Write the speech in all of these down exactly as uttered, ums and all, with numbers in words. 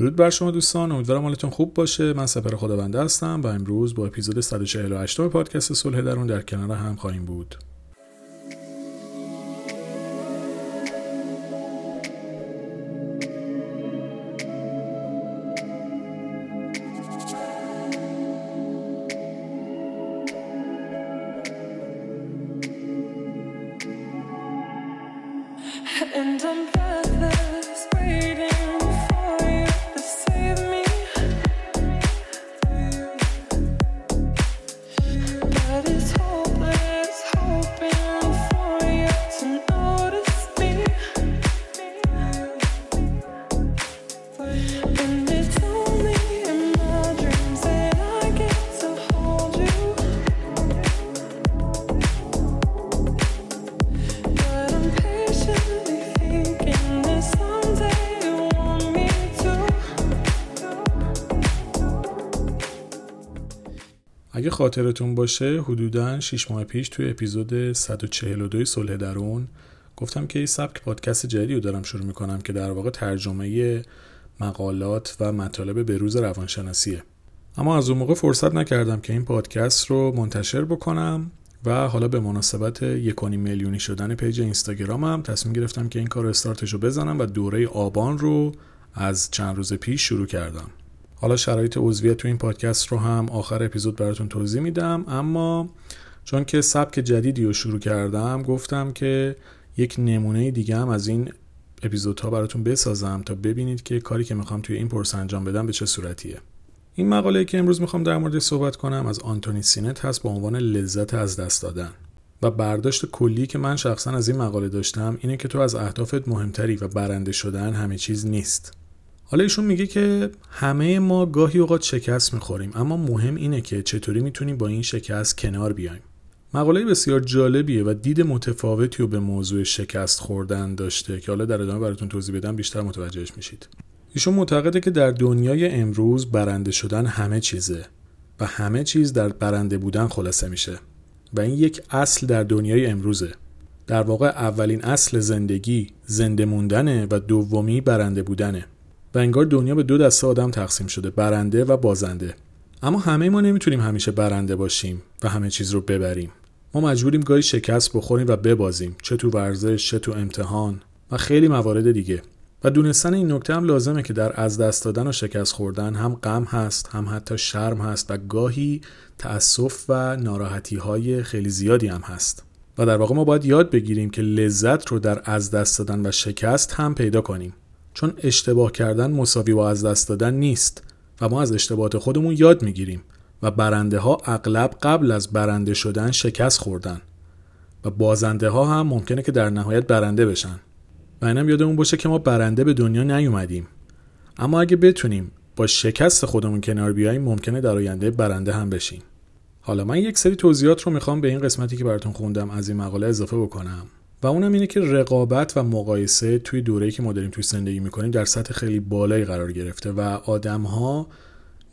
درود بر شما دوستان، امیدوارم حالتون خوب باشه. من سپهر خدابنده هستم و امروز با اپیزود صد و چهل و هشت پادکست صلح درون در کنار هم خواهیم بود. اگه خاطرتون باشه حدوداً شش ماه پیش توی اپیزود صد و چهل و دو صلح درون گفتم که این سبک پادکست جدیدی رو دارم شروع میکنم که در واقع ترجمه مقالات و مطالب به‌روز روانشناسیه. اما از اون موقع فرصت نکردم که این پادکست رو منتشر بکنم و حالا به مناسبت یک و نیم میلیونی شدن پیج اینستاگرامم تصمیم گرفتم که این کار استارتش رو بزنم و دوره آبان رو از چند روز پیش شروع کردم. حالا شرایط عضویت تو این پادکست رو هم آخر اپیزود براتون توضیح میدم، اما چون که سبک جدیدی رو شروع کردم گفتم که یک نمونه دیگه هم از این اپیزودها براتون بسازم تا ببینید که کاری که میخوام توی این پرس انجام بدم به چه صورتیه. این مقاله که امروز میخوام در موردش صحبت کنم از آنتونی سینت هست با عنوان لذت از دست دادن، و برداشت کلی که من شخصا از این مقاله داشتم اینه که تو از اهدافت مهمتری و برنده شدن همه چیز نیست. حالا ایشون میگه که همه ما گاهی اوقات شکست میخوریم، اما مهم اینه که چطوری میتونیم با این شکست کنار بیایم. مقاله بسیار جالبیه و دید متفاوتی رو به موضوع شکست خوردن داشته که حالا در ادامه براتون توضیح بدم بیشتر متوجهش میشید. ایشون معتقده که در دنیای امروز برنده شدن همه چیزه و همه چیز در برنده بودن خلاصه میشه و این یک اصل در دنیای امروزه. در واقع اولین اصل زندگی زنده موندنه و دومی برنده بودنه. و انگار دنیا به دو دسته آدم تقسیم شده، برنده و بازنده. اما همه ما نمیتونیم همیشه برنده باشیم و همه چیز رو ببریم. ما مجبوریم گاهی شکست بخوریم و ببازیم، چه تو ورزش، چه تو امتحان و خیلی موارد دیگه. و دونستن این نکته هم لازمه که در از دست دادن و شکست خوردن هم غم هست، هم حتی شرم هست و گاهی تأسف و ناراحتی‌های خیلی زیادی هم هست. و در واقع ما باید یاد بگیریم که لذت رو در از دست دادن و شکست هم پیدا کنیم. چون اشتباه کردن مساوی با از دست دادن نیست و ما از اشتباهات خودمون یاد میگیریم و برنده ها اغلب قبل از برنده شدن شکست خوردن و بازنده ها هم ممکنه که در نهایت برنده بشن. و اینم یادمون باشه که ما برنده به دنیا نیومدیم، اما اگه بتونیم با شکست خودمون کنار بیاییم ممکنه در آینده برنده هم بشیم. حالا من یک سری توضیحات رو میخوام به این قسمتی که براتون خوندم از این مقاله اضافه بکنم و اونم اینه که رقابت و مقایسه توی دوره‌ای که ما داریم توی زندگی می‌کنیم در سطح خیلی بالایی قرار گرفته و آدم‌ها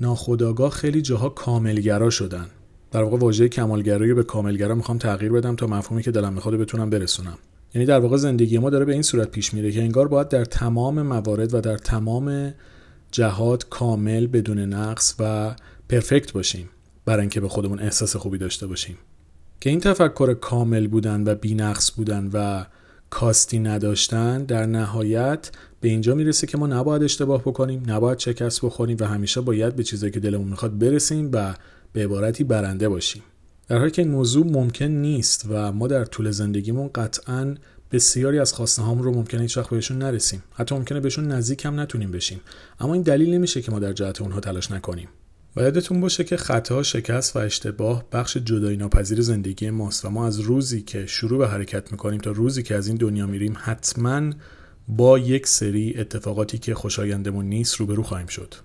ناخودآگاه خیلی جاها کاملگرا شدن. در واقع واژه کمالگرایی به کاملگرا می‌خوام تغییر بدم تا مفهومی که دلم می‌خواد بتونم برسونم. یعنی در واقع زندگی ما داره به این صورت پیش میره که انگار باید در تمام موارد و در تمام جهات کامل بدون نقص و پرفکت باشیم برای اینکه به خودمون احساس خوبی داشته باشیم. که این تفکر کامل بودن و بی‌نقص بودن و کاستی نداشتن در نهایت به اینجا میرسه که ما نباید اشتباه بکنیم، نباید شکست بخوریم و همیشه باید به چیزایی که دلمون میخواد برسیم و به عبارتی برنده باشیم. در حالی که این موضوع ممکن نیست و ما در طول زندگیمون قطعاً بسیاری از خواسته هامون رو ممکنه هیچ وقت بهشون نرسیم، حتی ممکنه بهشون نزدیک هم نتونیم بشیم، اما این دلیل نمیشه که ما در جهت اونها تلاش نکنیم. و یادتون باشه که خطا، شکست و اشتباه بخش جدایی ناپذیر زندگی ماست و ما از روزی که شروع به حرکت میکنیم تا روزی که از این دنیا میریم حتما با یک سری اتفاقاتی که خوشایندمون نیست روبرو خواهیم شد.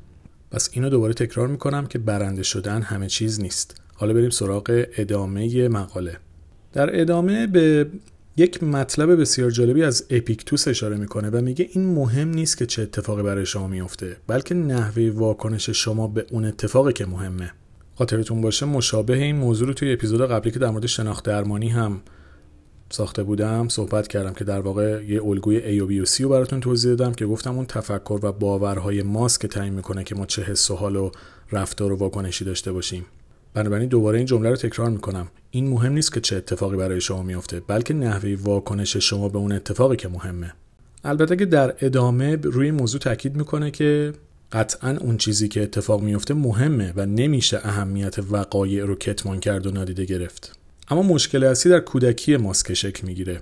پس اینو دوباره تکرار میکنم که برنده شدن همه چیز نیست. حالا بریم سراغ ادامه مقاله. در ادامه به یک مطلب بسیار جالبی از اپیکتوس اشاره میکنه و میگه این مهم نیست که چه اتفاقی برای شما میفته، بلکه نحوه واکنش شما به اون اتفاقی که مهمه. خاطرتون باشه مشابه این موضوع رو توی اپیزود قبلی که در مورد شناخت درمانی هم ساخته بودم صحبت کردم که در واقع یه الگوی ای و بی و سی رو براتون توضیح دادم که گفتم اون تفکر و باورهای ماست که تعیین میکنه که ما چه حس و حال و رفتار و واکنشی داشته باشیم. بنابراین دوباره این جمله رو تکرار میکنم، این مهم نیست که چه اتفاقی برای شما میفته، بلکه نحوه واکنش شما به اون اتفاقی که مهمه. البته که در ادامه روی موضوع تاکید میکنه که قطعاً اون چیزی که اتفاق میفته مهمه و نمیشه اهمیت وقایع رو کتمان کرد و نادیده گرفت. اما مشکل اصلی در کودکی ماست که شکل میگیره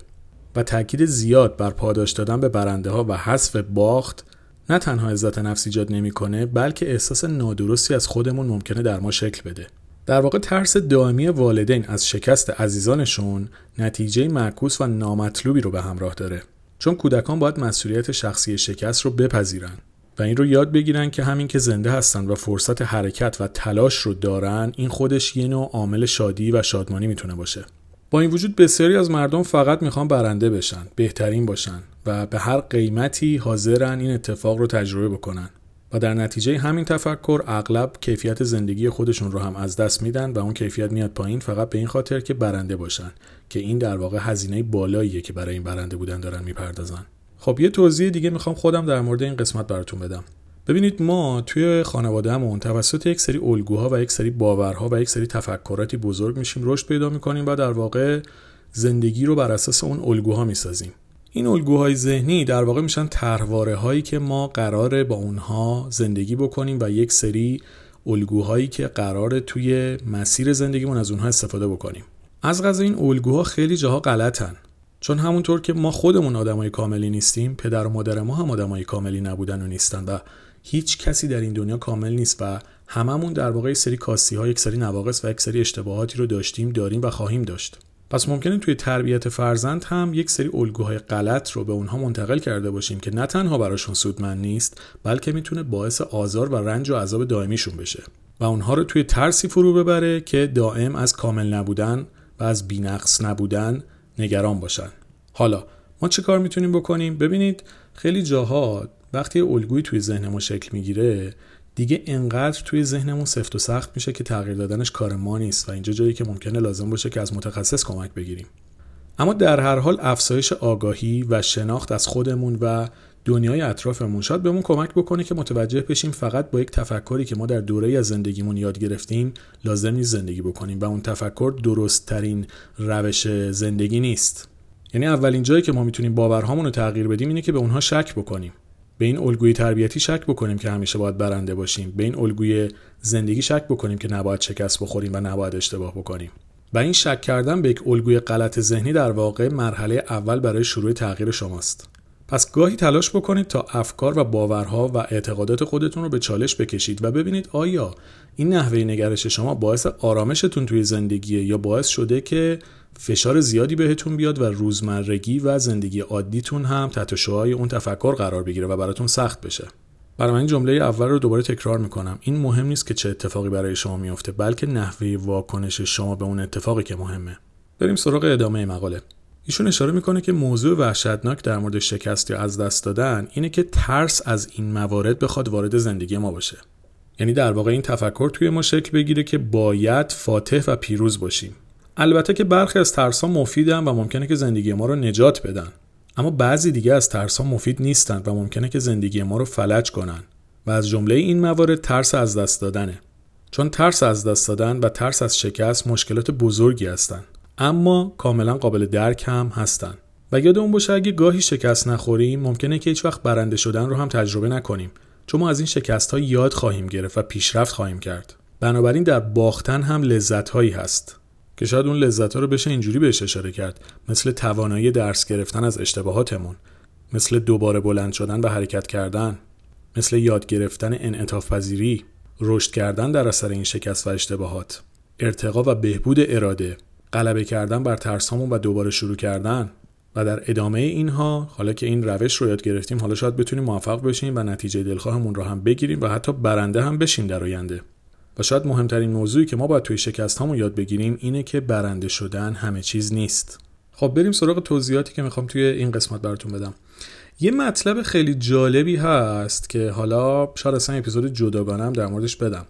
و تاکید زیاد بر پاداش دادن به برنده ها و حذف باخت نه تنها عزت نفس ایجاد نمیکنه، بلکه احساس نادرستی از خودمون ممکنه در ما شکل بده. در واقع ترس دائمی والدین از شکست عزیزانشون نتیجه معکوس و نامطلوبی رو به همراه داره، چون کودکان باید مسئولیت شخصی شکست رو بپذیرن و این رو یاد بگیرن که همین که زنده هستن و فرصت حرکت و تلاش رو دارن، این خودش یه نوع عامل شادی و شادمانی میتونه باشه. با این وجود بسیاری از مردم فقط میخوان برنده بشن، بهترین باشن و به هر قیمتی حاضرن این اتفاق رو تجربه بکنن و در نتیجه همین تفکر اغلب کیفیت زندگی خودشون رو هم از دست میدن و اون کیفیت میاد پایین فقط به این خاطر که برنده باشن، که این در واقع هزینه بالاییه که برای این برنده بودن دارن میپردازن. خب یه توضیح دیگه میخوام خودم در مورد این قسمت براتون بدم. ببینید ما توی خانوادهمون توسط یک سری الگوها و یک سری باورها و یک سری تفکراتی بزرگ میشیم، رشد پیدا میکنیم و در واقع زندگی رو بر اساس اون الگوها میسازیم. این الگوهای ذهنی در واقع میشن طرحواره هایی که ما قراره با اونها زندگی بکنیم و یک سری الگوهایی که قراره توی مسیر زندگیمون از اونها استفاده بکنیم. از قضا این الگوها خیلی جاها غلطن، چون همونطور که ما خودمون آدمای کاملی نیستیم، پدر و مادر ما هم آدمای کاملی نبودن و نیستن و هیچ کسی در این دنیا کامل نیست و هممون در واقع یک سری کاستی‌ها، یک سری نواقص و یک سری اشتباهاتی رو داشتیم، داریم و خواهیم داشت. پس ممکنه توی تربیت فرزند هم یک سری الگوهای غلط رو به اونها منتقل کرده باشیم که نه تنها براشون سودمند نیست، بلکه میتونه باعث آزار و رنج و عذاب دائمیشون بشه و اونها رو توی ترسی فرو ببره که دائم از کامل نبودن و از بی‌نقص نبودن نگران باشن. حالا ما چه کار میتونیم بکنیم؟ ببینید خیلی جاها وقتی الگویی توی ذهنمون شکل میگیره، دیگه انقدر توی ذهنمون سفت و سخت میشه که تغییر دادنش کار ما نیست و اینجا جایی که ممکنه لازم باشه که از متخصص کمک بگیریم. اما در هر حال افزایش آگاهی و شناخت از خودمون و دنیای اطرافمون شاید بهمون کمک بکنه که متوجه بشیم فقط با یک تفکری که ما در دوره‌ای از زندگیمون یاد گرفتیم لازم نیست زندگی بکنیم و اون تفکر درست‌ترین روش زندگی نیست. یعنی اولین جایی که ما میتونیم باورهامون رو تغییر بدیم اینه که به اونها شک بکنیم. به این الگوی تربیتی شک بکنیم که همیشه باید برنده باشیم، به این الگوی زندگی شک بکنیم که نباید شکست بخوریم و نباید اشتباه بکنیم. و این شک کردن به یک الگوی غلط ذهنی در واقع مرحله اول برای شروع تغییر شماست. پس گاهی تلاش بکنید تا افکار و باورها و اعتقادات خودتون رو به چالش بکشید و ببینید آیا این نحوه نگرش شما باعث آرامشتون توی زندگیه یا باعث شده که فشار زیادی بهتون بیاد و روزمرگی و زندگی عادیتون هم تحت شعاع اون تفکر قرار بگیره و براتون سخت بشه. برای من جمله اول رو دوباره تکرار میکنم، این مهم نیست که چه اتفاقی برای شما میفته، بلکه نحوه واکنش شما به اون اتفاقی که مهمه. بریم سراغ ادامه مقاله. ایشون اشاره میکنه که موضوع وحشتناک در مورد شکست یا از دست دادن اینه که ترس از این موارد بخواد وارد زندگی ما باشه. یعنی در واقع این تفکر توی ما شکل بگیره که باید فاتح و پیروز باشیم. البته که برخی از ترس‌ها مفیدن و ممکنه که زندگی ما رو نجات بدن، اما بعضی دیگه از ترس‌ها مفید نیستن و ممکنه که زندگی ما رو فلج کنن و از جمله این موارد ترس از دست دادنه. چون ترس از دست دادن و ترس از شکست مشکلات بزرگی هستن، اما کاملا قابل درک هم هستن. و یادمون باشه اگه گاهی شکست نخوریم، ممکنه که هیچ وقت برنده شدن رو هم تجربه نکنیم، چون ما از این شکست‌ها یاد خواهیم گرفت و پیشرفت خواهیم کرد. بنابراین در باختن هم لذت‌هایی هست که شاید اون لذت‌ها رو بشه اینجوری بهش اشاره کرد، مثل توانایی درس گرفتن از اشتباهاتمون، مثل دوباره بلند شدن و حرکت کردن، مثل یاد گرفتن انعطاف‌پذیری، رشد کردن در اثر این شکست و اشتباهات، ارتقا و بهبود اراده، غلبه کردن بر ترس‌هامون و دوباره شروع کردن. و در ادامه اینها، حالا که این روش رو یاد گرفتیم، حالا شاید بتونیم موفق بشیم و نتیجه دلخواهمون رو هم بگیریم و حتی برنده هم بشیم در آینده. و شاید مهمترین موضوعی که ما باید توی شکست‌هامون یاد بگیریم اینه که برنده شدن همه چیز نیست. خب بریم سراغ توضیحاتی که میخوام توی این قسمت براتون بدم. یه مطلب خیلی جالبی هست که حالا شاید اصلا اپیزود جداگانه هم در موردش بدم،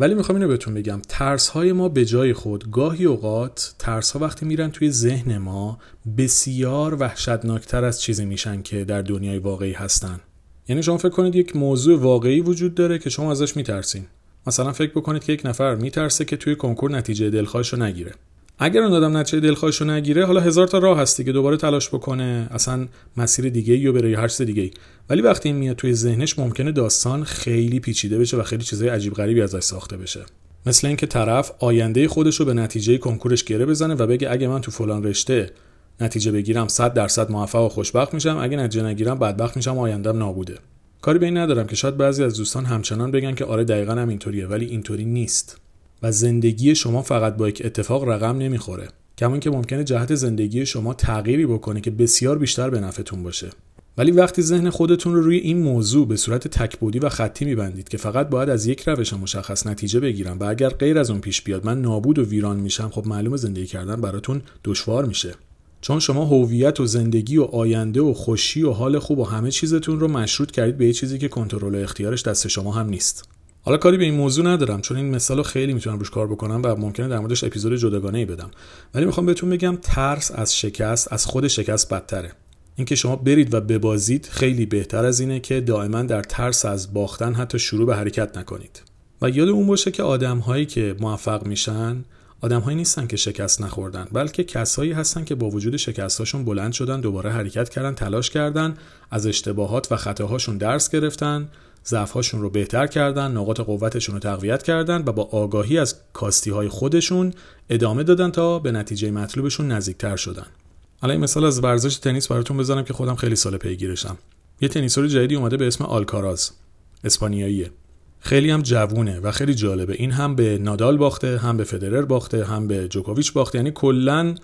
ولی میخوام اینو بهتون بگم، ترس های ما به جای خود، گاهی اوقات ترس ها وقتی میرن توی ذهن ما بسیار وحشتناکتر از چیزی میشن که در دنیای واقعی هستن. یعنی شما فکر کنید یک موضوع واقعی وجود داره که شما ازش میترسین. مثلا فکر بکنید که یک نفر میترسه که توی کنکور نتیجه دلخواهشو نگیره. اگر اون آدم نتیجه دلخواهشو نگیره، حالا هزار تا راه هستی که دوباره تلاش بکنه، اصلا مسیر دیگه‌ای یا برای هر چیز دیگه‌ای. ولی وقتی این میاد توی ذهنش، ممکنه داستان خیلی پیچیده بشه و خیلی چیزای عجیب غریبی ازش ساخته بشه. مثل اینکه طرف آینده خودشو به نتیجه کنکورش گره بزنه و بگه اگه من تو فلان رشته نتیجه بگیرم صد درصد موفق و خوشبخت میشم، اگه نتیجه نگیرم بدبخت میشم، آینده‌ام نابوده. کاری به این ندارم که شاید بعضی از دوستان همچنان بگن که آره دقیقاً هم اینطوریه، ولی اینطوری نیست. و زندگی شما فقط با یک اتفاق رقم نمیخوره. کما اینکه ممکنه جهت زندگی شما تغییری بکنه که بسیار بیشتر به نفعتون باشه. ولی وقتی ذهن خودتون رو روی این موضوع به صورت تکبودی و خطی میبندید که فقط باید از یک روش مشخص نتیجه بگیرم و اگر غیر از اون پیش بیاد من نابود و ویران میشم، خب معلومه زندگی کردن براتون دشوار میشه. چون شما هویت و زندگی و آینده و خوشی و حال خوب و همه چیزتون رو مشروط کردید به یه چیزی که کنترل و اختیارش دست شما هم نیست. حالا کاری به این موضوع ندارم، چون این مثالو خیلی میتونم روش کار بکنم و ممکنه در موردش اپیزود جداگانه‌ای بدم. ولی میخوام بهتون بگم ترس از شکست از خود شکست بدتره. اینکه شما برید و ببازید خیلی بهتر از اینه که دائما در ترس از باختن حتی شروع به حرکت نکنید. و یادمون باشه که آدم‌هایی که موفق میشن آدم‌هایی نیستن که شکست نخوردن، بلکه کسایی هستن که با وجود شکست‌هاشون بلند شدن، دوباره حرکت کردن، تلاش کردن، از اشتباهات و خطاهاشون درس گرفتن، ضعف‌هاشون رو بهتر کردن، نقاط قوتشون رو تقویت کردن و با آگاهی از کاستی‌های خودشون ادامه دادن تا به نتیجه مطلوبشون نزدیک‌تر شدن. الان این مثال از ورزش تنیس براتون بزنم که خودم خیلی سال پیگیرشم. یه تنیسور جدیدی اومده به اسم آلکاراز، اسپانیاییه. خیلی هم جوونه و خیلی جالبه. این هم به نادال باخته، هم به فدرر باخته، هم به جوکوویچ باخته. یعنی کلاً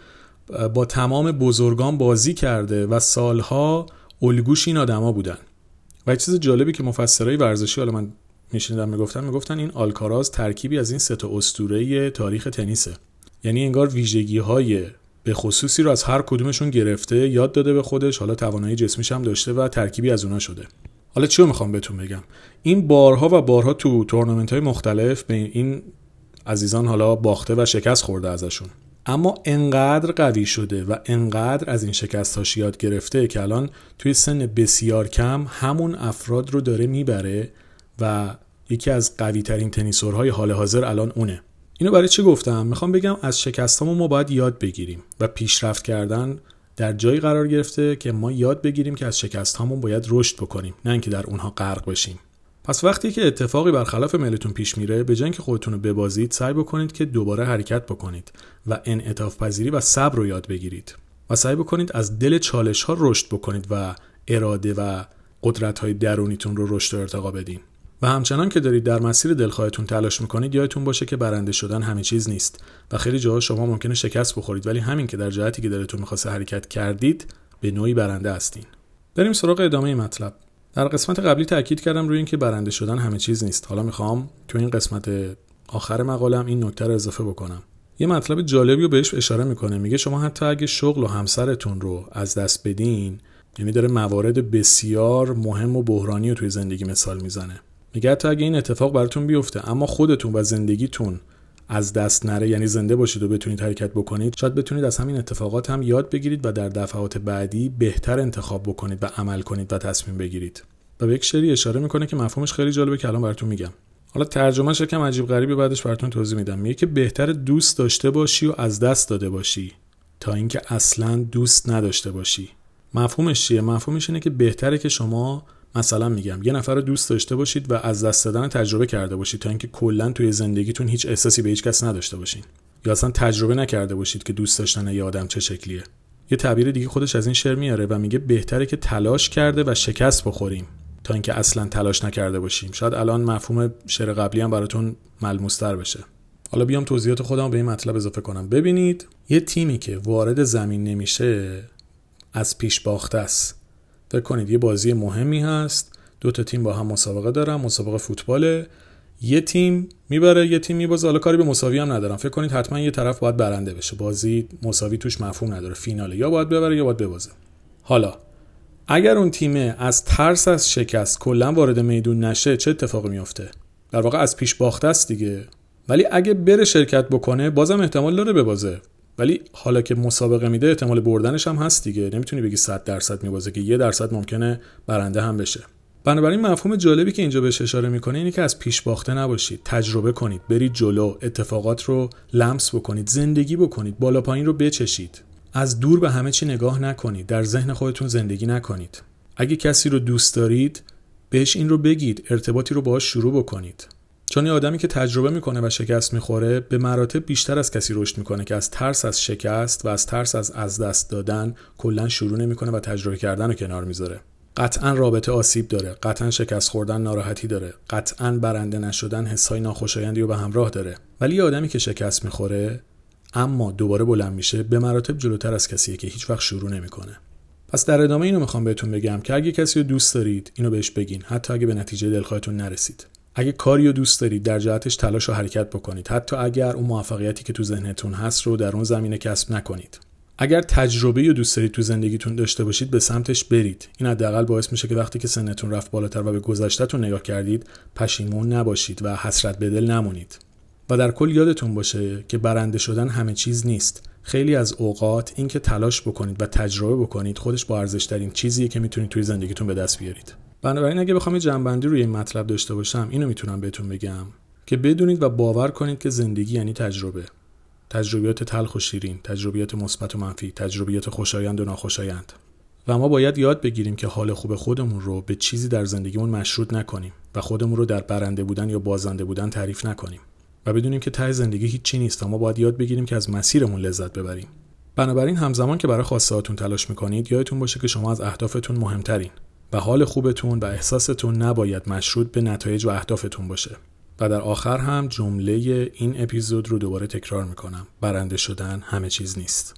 با تمام بزرگان بازی کرده و سالها الگوش این آدما بودن. و یه چیز جالبی که مفسرای ورزشی حالا من میشنیدم میگفتن میگفتن این آلکاراز ترکیبی از این سه تا اسطوره تاریخ تنیسه. یعنی انگار ویژگی‌های به خصوصی رو از هر کدومشون گرفته، یاد داده به خودش، حالا توانایی جسمیش هم داشته و ترکیبی از اونها شده. حالا چی رو میخوام بهتون بگم؟ این بارها و بارها تو تورنمنت‌های مختلف به این عزیزان حالا باخته و شکست خورده ازشون، اما انقدر قوی شده و انقدر از این شکست‌هاش یاد گرفته که الان توی سن بسیار کم همون افراد رو داره میبره و یکی از قوی‌ترین تنیسورهای حال حاضر الان اونه. اینو برای چی گفتم؟ میخوام بگم از شکست‌هامون ما باید یاد بگیریم و پیشرفت کردن در جایی قرار گرفته که ما یاد بگیریم که از شکست‌هامون باید رشد بکنیم، نه اینکه در اونها غرق بشیم. پس وقتی که اتفاقی برخلاف میلتون پیش میره، به جای اینکه خودتون رو ببازید، سعی بکنید که دوباره حرکت بکنید و انعطاف پذیری و صبر رو یاد بگیرید و سعی بکنید از دل چالش‌ها رشد بکنید و اراده و قدرت‌های درونیتون رو رشد و ارتقا بدین. و همچنان که دارید در مسیر دلخواهتون تلاش میکنید، یادتون باشه که برنده شدن همه چیز نیست و خیلی جاها شما ممکنه شکست بخورید، ولی همین که در جهتی که دلتون میخواسته حرکت کردید، به نوعی برنده هستین. بریم سراغ ادامه مطلب. در قسمت قبلی تاکید کردم روی اینکه برنده شدن همه چیز نیست. حالا میخوام تو این قسمت آخر مقالم این نکته رو اضافه بکنم. یه مطلب جالبی رو بهش اشاره میکنه. میگه شما حتی اگه شغل و همسرتون رو از دست بدین، یعنی داره موارد بسیار مهم و بحرانی رو توی زندگی مثال میزنه. میگه حتی اگه این اتفاق براتون بیفته اما خودتون و زندگیتون از دست نره، یعنی زنده باشید و بتونید حرکت بکنید، شاید بتونید از همین اتفاقات هم یاد بگیرید و در دفعات بعدی بهتر انتخاب بکنید و عمل کنید و تصمیم بگیرید. و به یک شعری اشاره میکنه که مفهومش خیلی جالبه که الان براتون میگم. حالا ترجمه‌اش یکم عجیب غریبه، بعدش براتون توضیح میدم. میگه که بهتر دوست داشته باشی و از دست داده باشی تا اینکه اصلاً دوست نداشته باشی. مفهومش چیه؟ مفهومش اینه که بهتره که شما مثلا میگم یه نفر رو دوست داشته باشید و از دست دادن تجربه کرده باشید تا اینکه کلا توی زندگیتون هیچ احساسی به هیچ کس نداشته باشین، یا اصلا تجربه نکرده باشید که دوست داشتن یه آدم چه شکلیه. یه تعبیر دیگه خودش از این شعر میاره و میگه بهتره که تلاش کرده و شکست بخوریم تا اینکه اصلا تلاش نکرده باشیم. شاید الان مفهوم شعر قبلی هم براتون ملموس‌تر بشه. حالا بیام توضیحات خودم به این مطلب اضافه کنم. ببینید، یه تیمی که وارد زمین نمیشه از پیش باخته است. فکر کنید یه بازی مهمی هست، دو تا تیم با هم مسابقه دارن، مسابقه فوتباله، یه تیم میبره یه تیم میبازه. حالا کاری به مساوی هم ندارم، فکر کنید حتما یه طرف باید برنده بشه، بازی مساوی توش مفهوم نداره، فیناله، یا باید ببره یا باید ببازه. حالا اگر اون تیمه از ترس از شکست کلا وارد میدون نشه چه اتفاقی میفته؟ در واقع از پیش باخته است دیگه. ولی اگه بره شرکت بکنه بازم احتمال داره ببازه، ولی حالا که مسابقه میده احتمال بردنش هم هست دیگه. نمیتونی بگی صد درصد میبازه که یه درصد ممکنه برنده هم بشه. بنابراین مفهوم جالبی که اینجا بهش اشاره میکنه اینه که از پیش باخته نباشید، تجربه کنید، برید جلو، اتفاقات رو لمس بکنید، زندگی بکنید، بالا پایین رو بچشید، از دور به همه چی نگاه نکنید، در ذهن خودتون زندگی نکنید. اگه کسی رو دوست دارید بهش این رو بگید، ارتباطی رو باهاش شروع بکنید. چون یه آدمی که تجربه میکنه و شکست میخوره به مراتب بیشتر از کسی رشد میکنه که از ترس از شکست و از ترس از از دست دادن کلا شروع نمیکنه و تجربه کردن رو کنار میذاره. قطعاً رابطه آسیب داره، قطعاً شکست خوردن ناراحتی داره، قطعاً برنده نشدن حسای ناخوشایندی رو به همراه داره. ولی یه آدمی که شکست میخوره اما دوباره بلند میشه به مراتب جلوتر از کسیه که هیچ وقت شروع نمیکنه. پس در ادامه اینو میخوام بهتون بگم که اگه کسی رو دوست دارید اینو بهش بگین، حتی اگه به نتیجه دلخواهتون نرسید. اگه کاری رو دوست دارید در جهتش تلاش و حرکت بکنید، حتی اگر اون موفقیتی که تو ذهنتون هست رو در اون زمینه کسب نکنید. اگر تجربه‌ای رو دوست دارید تو زندگیتون داشته باشید به سمتش برید. این حداقل باعث میشه که وقتی که سنتون رفت بالاتر و به گذشته‌تون نگاه کردید پشیمون نباشید و حسرت به دل نمونید. و در کل یادتون باشه که برنده شدن همه چیز نیست. خیلی از اوقات این که تلاش بکنید و تجربه بکنید خودش با ارزش‌ترین چیزیه که میتونید توی زندگیتون به دست بیارید. بنابراین اگه بخوام یه جنبندی روی این مطلب داشته باشم اینو میتونم بهتون بگم که بدونید و باور کنید که زندگی یعنی تجربه. تجربیات تلخ و شیرین، تجربیات مثبت و منفی، تجربیات خوشایند و ناخوشایند. و ما باید یاد بگیریم که حال خوب خودمون رو به چیزی در زندگیمون مشروط نکنیم و خودمون رو در برنده بودن یا بازنده بودن تعریف نکنیم. و بدونیم که ته زندگی هیچ چیزی نیست و ما باید یاد بگیریم که از مسیرمون لذت ببریم. بنابراین همزمان که برای خواسته هاتون تلاش می‌کنید، یادتون باشه که شما از اهدافتون مهمترین و حال خوبتون و احساستون نباید مشروط به نتایج و اهدافتون باشه. و در آخر هم جمله این اپیزود رو دوباره تکرار میکنم: برنده شدن همه چیز نیست.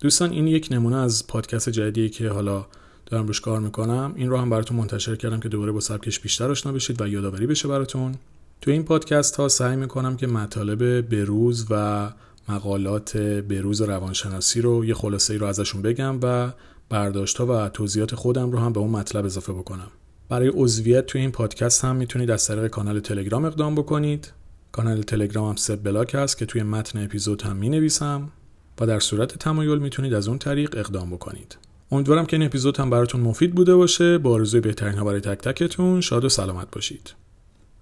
دوستان این یک نمونه از پادکست جدیدیه که حالا دارم روش کار میکنم. این رو هم براتون منتشر کردم که دوباره با سبکش بیشتر آشنا بشید و یادآوری بشه براتون. تو این پادکست ها سعی میکنم که مطالب بروز و مقالات بروز روانشناسی رو یه خلاصه‌ای رو ازشون بگم و برداشت‌ها و توضیحات خودم رو هم به اون مطلب اضافه بکنم. برای عضویت تو این پادکست هم میتونید از طریق کانال تلگرام اقدام بکنید. کانال تلگرامم سپ بلاک هست که توی متن اپیزود هم می‌نویسم. و در صورت تمایل میتونید از اون طریق اقدام بکنید. امیدوارم که این اپیزود هم براتون مفید بوده باشه. با آرزوی بهترین ها برای تک تکتون. شاد و سلامت باشید.